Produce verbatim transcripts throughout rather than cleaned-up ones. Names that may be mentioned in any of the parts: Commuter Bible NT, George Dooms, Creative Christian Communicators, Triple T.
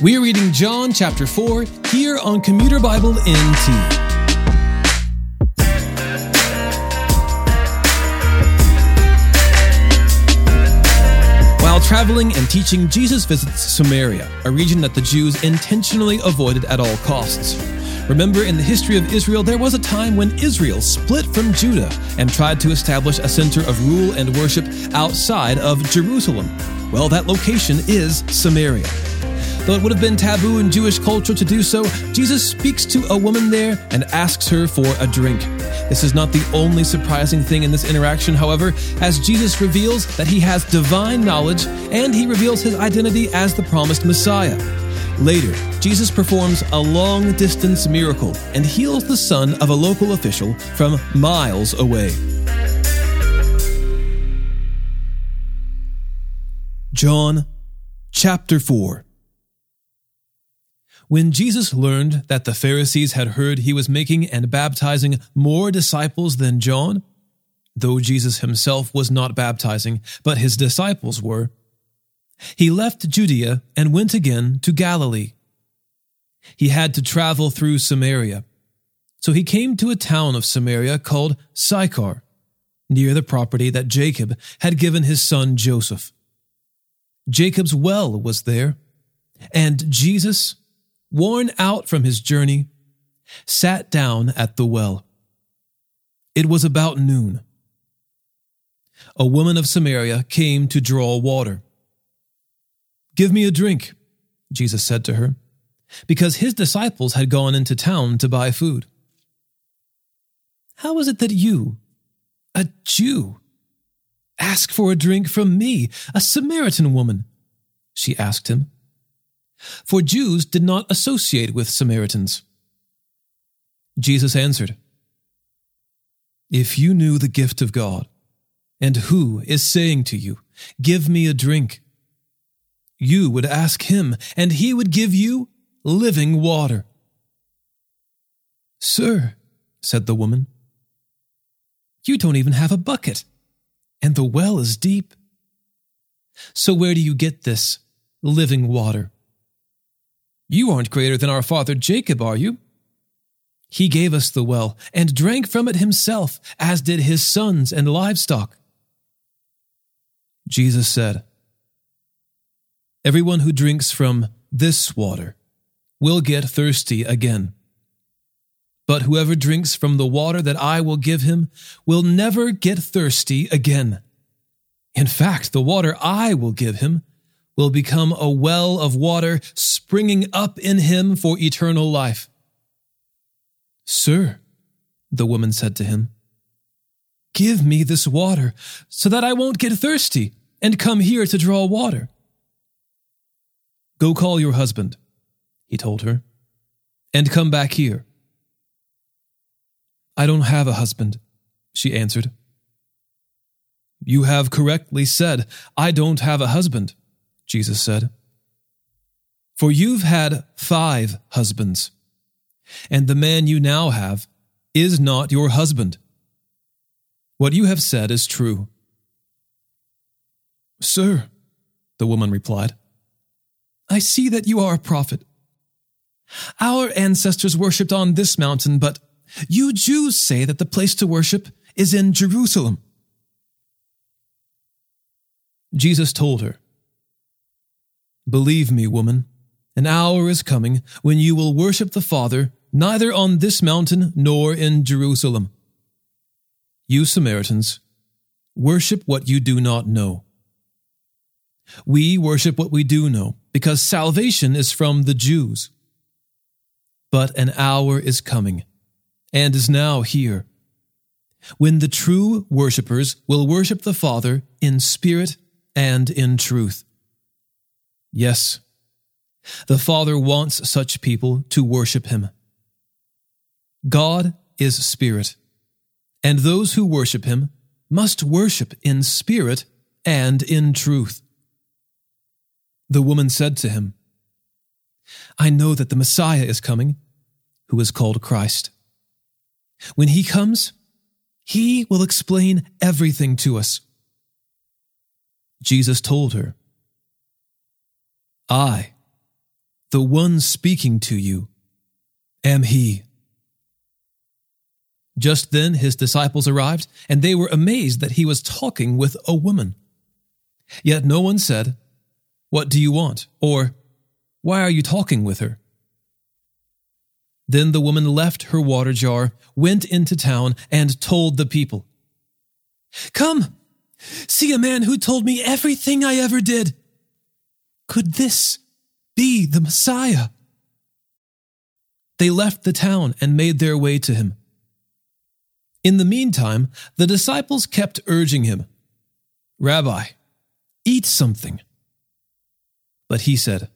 We're reading John chapter four here on Commuter Bible N T. While traveling and teaching, Jesus visits Samaria, a region that the Jews intentionally avoided at all costs. Remember, in the history of Israel, there was a time when Israel split from Judah and tried to establish a center of rule and worship outside of Jerusalem. Well, that location is Samaria. Though it would have been taboo in Jewish culture to do so, Jesus speaks to a woman there and asks her for a drink. This is not the only surprising thing in this interaction, however, as Jesus reveals that he has divine knowledge and he reveals his identity as the promised Messiah. Later, Jesus performs a long-distance miracle and heals the son of a local official from miles away. John chapter four. When Jesus learned that the Pharisees had heard he was making and baptizing more disciples than John, though Jesus himself was not baptizing, but his disciples were, he left Judea and went again to Galilee. He had to travel through Samaria. So he came to a town of Samaria called Sychar, near the property that Jacob had given his son Joseph. Jacob's well was there, and Jesus, worn out from his journey, sat down at the well. It was about noon. A woman of Samaria came to draw water. "Give me a drink," Jesus said to her, because his disciples had gone into town to buy food. "How is it that you, a Jew, ask for a drink from me, a Samaritan woman?" she asked him. For Jews did not associate with Samaritans. Jesus answered, "If you knew the gift of God, and who is saying to you, 'Give me a drink,' you would ask him, and he would give you living water." "Sir," said the woman, "you don't even have a bucket, and the well is deep. So where do you get this living water? You aren't greater than our father Jacob, are you? He gave us the well and drank from it himself, as did his sons and livestock." Jesus said, "Everyone who drinks from this water will get thirsty again. But whoever drinks from the water that I will give him will never get thirsty again. In fact, the water I will give him will become a well of water springing up in him for eternal life." "Sir," the woman said to him, "give me this water so that I won't get thirsty and come here to draw water." "Go call your husband," he told her, "and come back here." "I don't have a husband," she answered. "You have correctly said, 'I don't have a husband,'" Jesus said. "For you've had five husbands, and the man you now have is not your husband. What you have said is true." "Sir," the woman replied, "I see that you are a prophet. Our ancestors worshipped on this mountain, but you Jews say that the place to worship is in Jerusalem." Jesus told her, "Believe me, woman, an hour is coming when you will worship the Father neither on this mountain nor in Jerusalem. You Samaritans worship what you do not know. We worship what we do know, because salvation is from the Jews. But an hour is coming, and is now here, when the true worshipers will worship the Father in spirit and in truth. Yes, the Father wants such people to worship him. God is spirit, and those who worship him must worship in spirit and in truth." The woman said to him, "I know that the Messiah is coming, who is called Christ. When he comes, he will explain everything to us." Jesus told her, "I the one speaking to you am he." Just then his disciples arrived, and they were amazed that he was talking with a woman. Yet no one said, "What do you want?" or "Why are you talking with her?" Then the woman left her water jar, went into town, and told the people, "Come, see a man who told me everything I ever did. Could this be the Messiah?" They left the town and made their way to him. In the meantime, the disciples kept urging him, "Rabbi, eat something." But he said,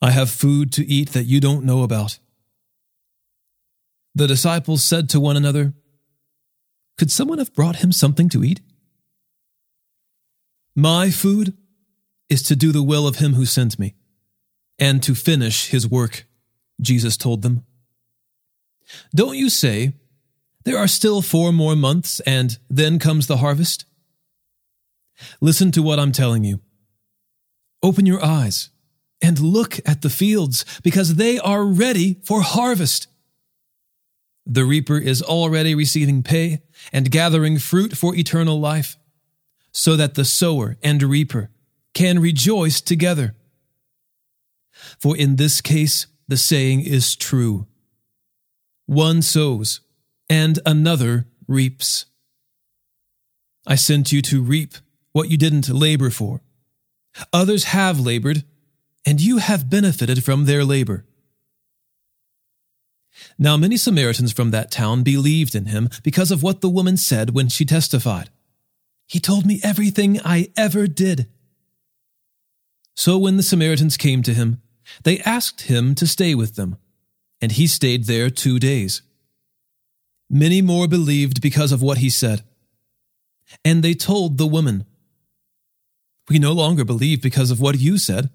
"I have food to eat that you don't know about." The disciples said to one another, "Could someone have brought him something to eat?" "My food is to do the will of him who sent me, and to finish his work," Jesus told them. "Don't you say, 'There are still four more months, and then comes the harvest'? Listen to what I'm telling you. Open your eyes and look at the fields, because they are ready for harvest. The reaper is already receiving pay and gathering fruit for eternal life, so that the sower and reaper can rejoice together. For in this case, the saying is true: one sows, and another reaps. I sent you to reap what you didn't labor for. Others have labored, and you have benefited from their labor." Now many Samaritans from that town believed in him because of what the woman said when she testified, "He told me everything I ever did." So when the Samaritans came to him, they asked him to stay with them, and he stayed there two days. Many more believed because of what he said, and they told the woman, "We no longer believe because of what you said,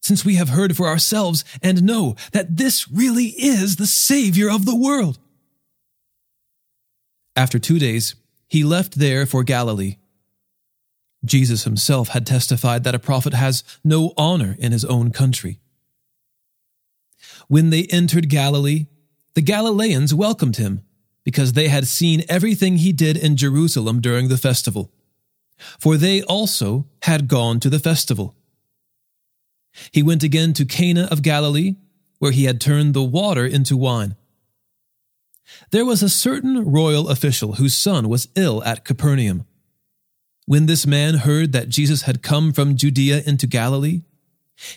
since we have heard for ourselves and know that this really is the Savior of the world." After two days, he left there for Galilee. Jesus himself had testified that a prophet has no honor in his own country. When they entered Galilee, the Galileans welcomed him because they had seen everything he did in Jerusalem during the festival, for they also had gone to the festival. He went again to Cana of Galilee, where he had turned the water into wine. There was a certain royal official whose son was ill at Capernaum. When this man heard that Jesus had come from Judea into Galilee,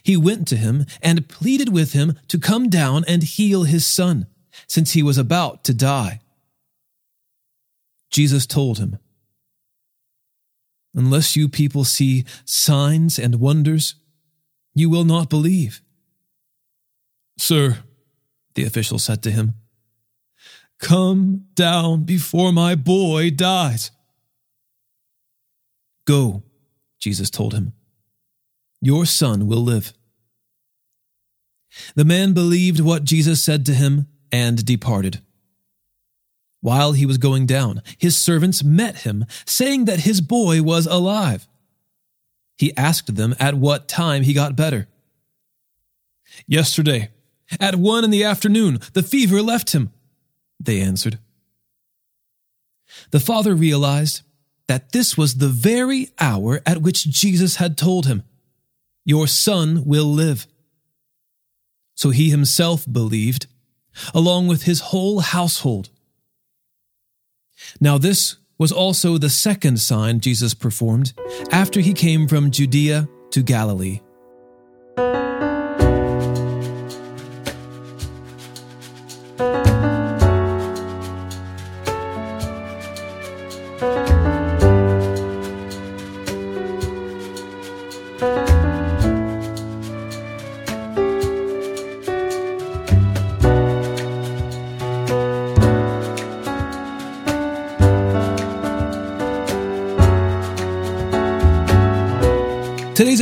he went to him and pleaded with him to come down and heal his son, since he was about to die. Jesus told him, "Unless you people see signs and wonders, you will not believe." "Sir," the official said to him, "come down before my boy dies." "Go," Jesus told him, "your son will live." The man believed what Jesus said to him and departed. While he was going down, his servants met him, saying that his boy was alive. He asked them at what time he got better. "Yesterday, at one in the afternoon, the fever left him," they answered. The father realized that this was the very hour at which Jesus had told him, "Your son will live." So he himself believed, along with his whole household. Now this was also the second sign Jesus performed after he came from Judea to Galilee. Today's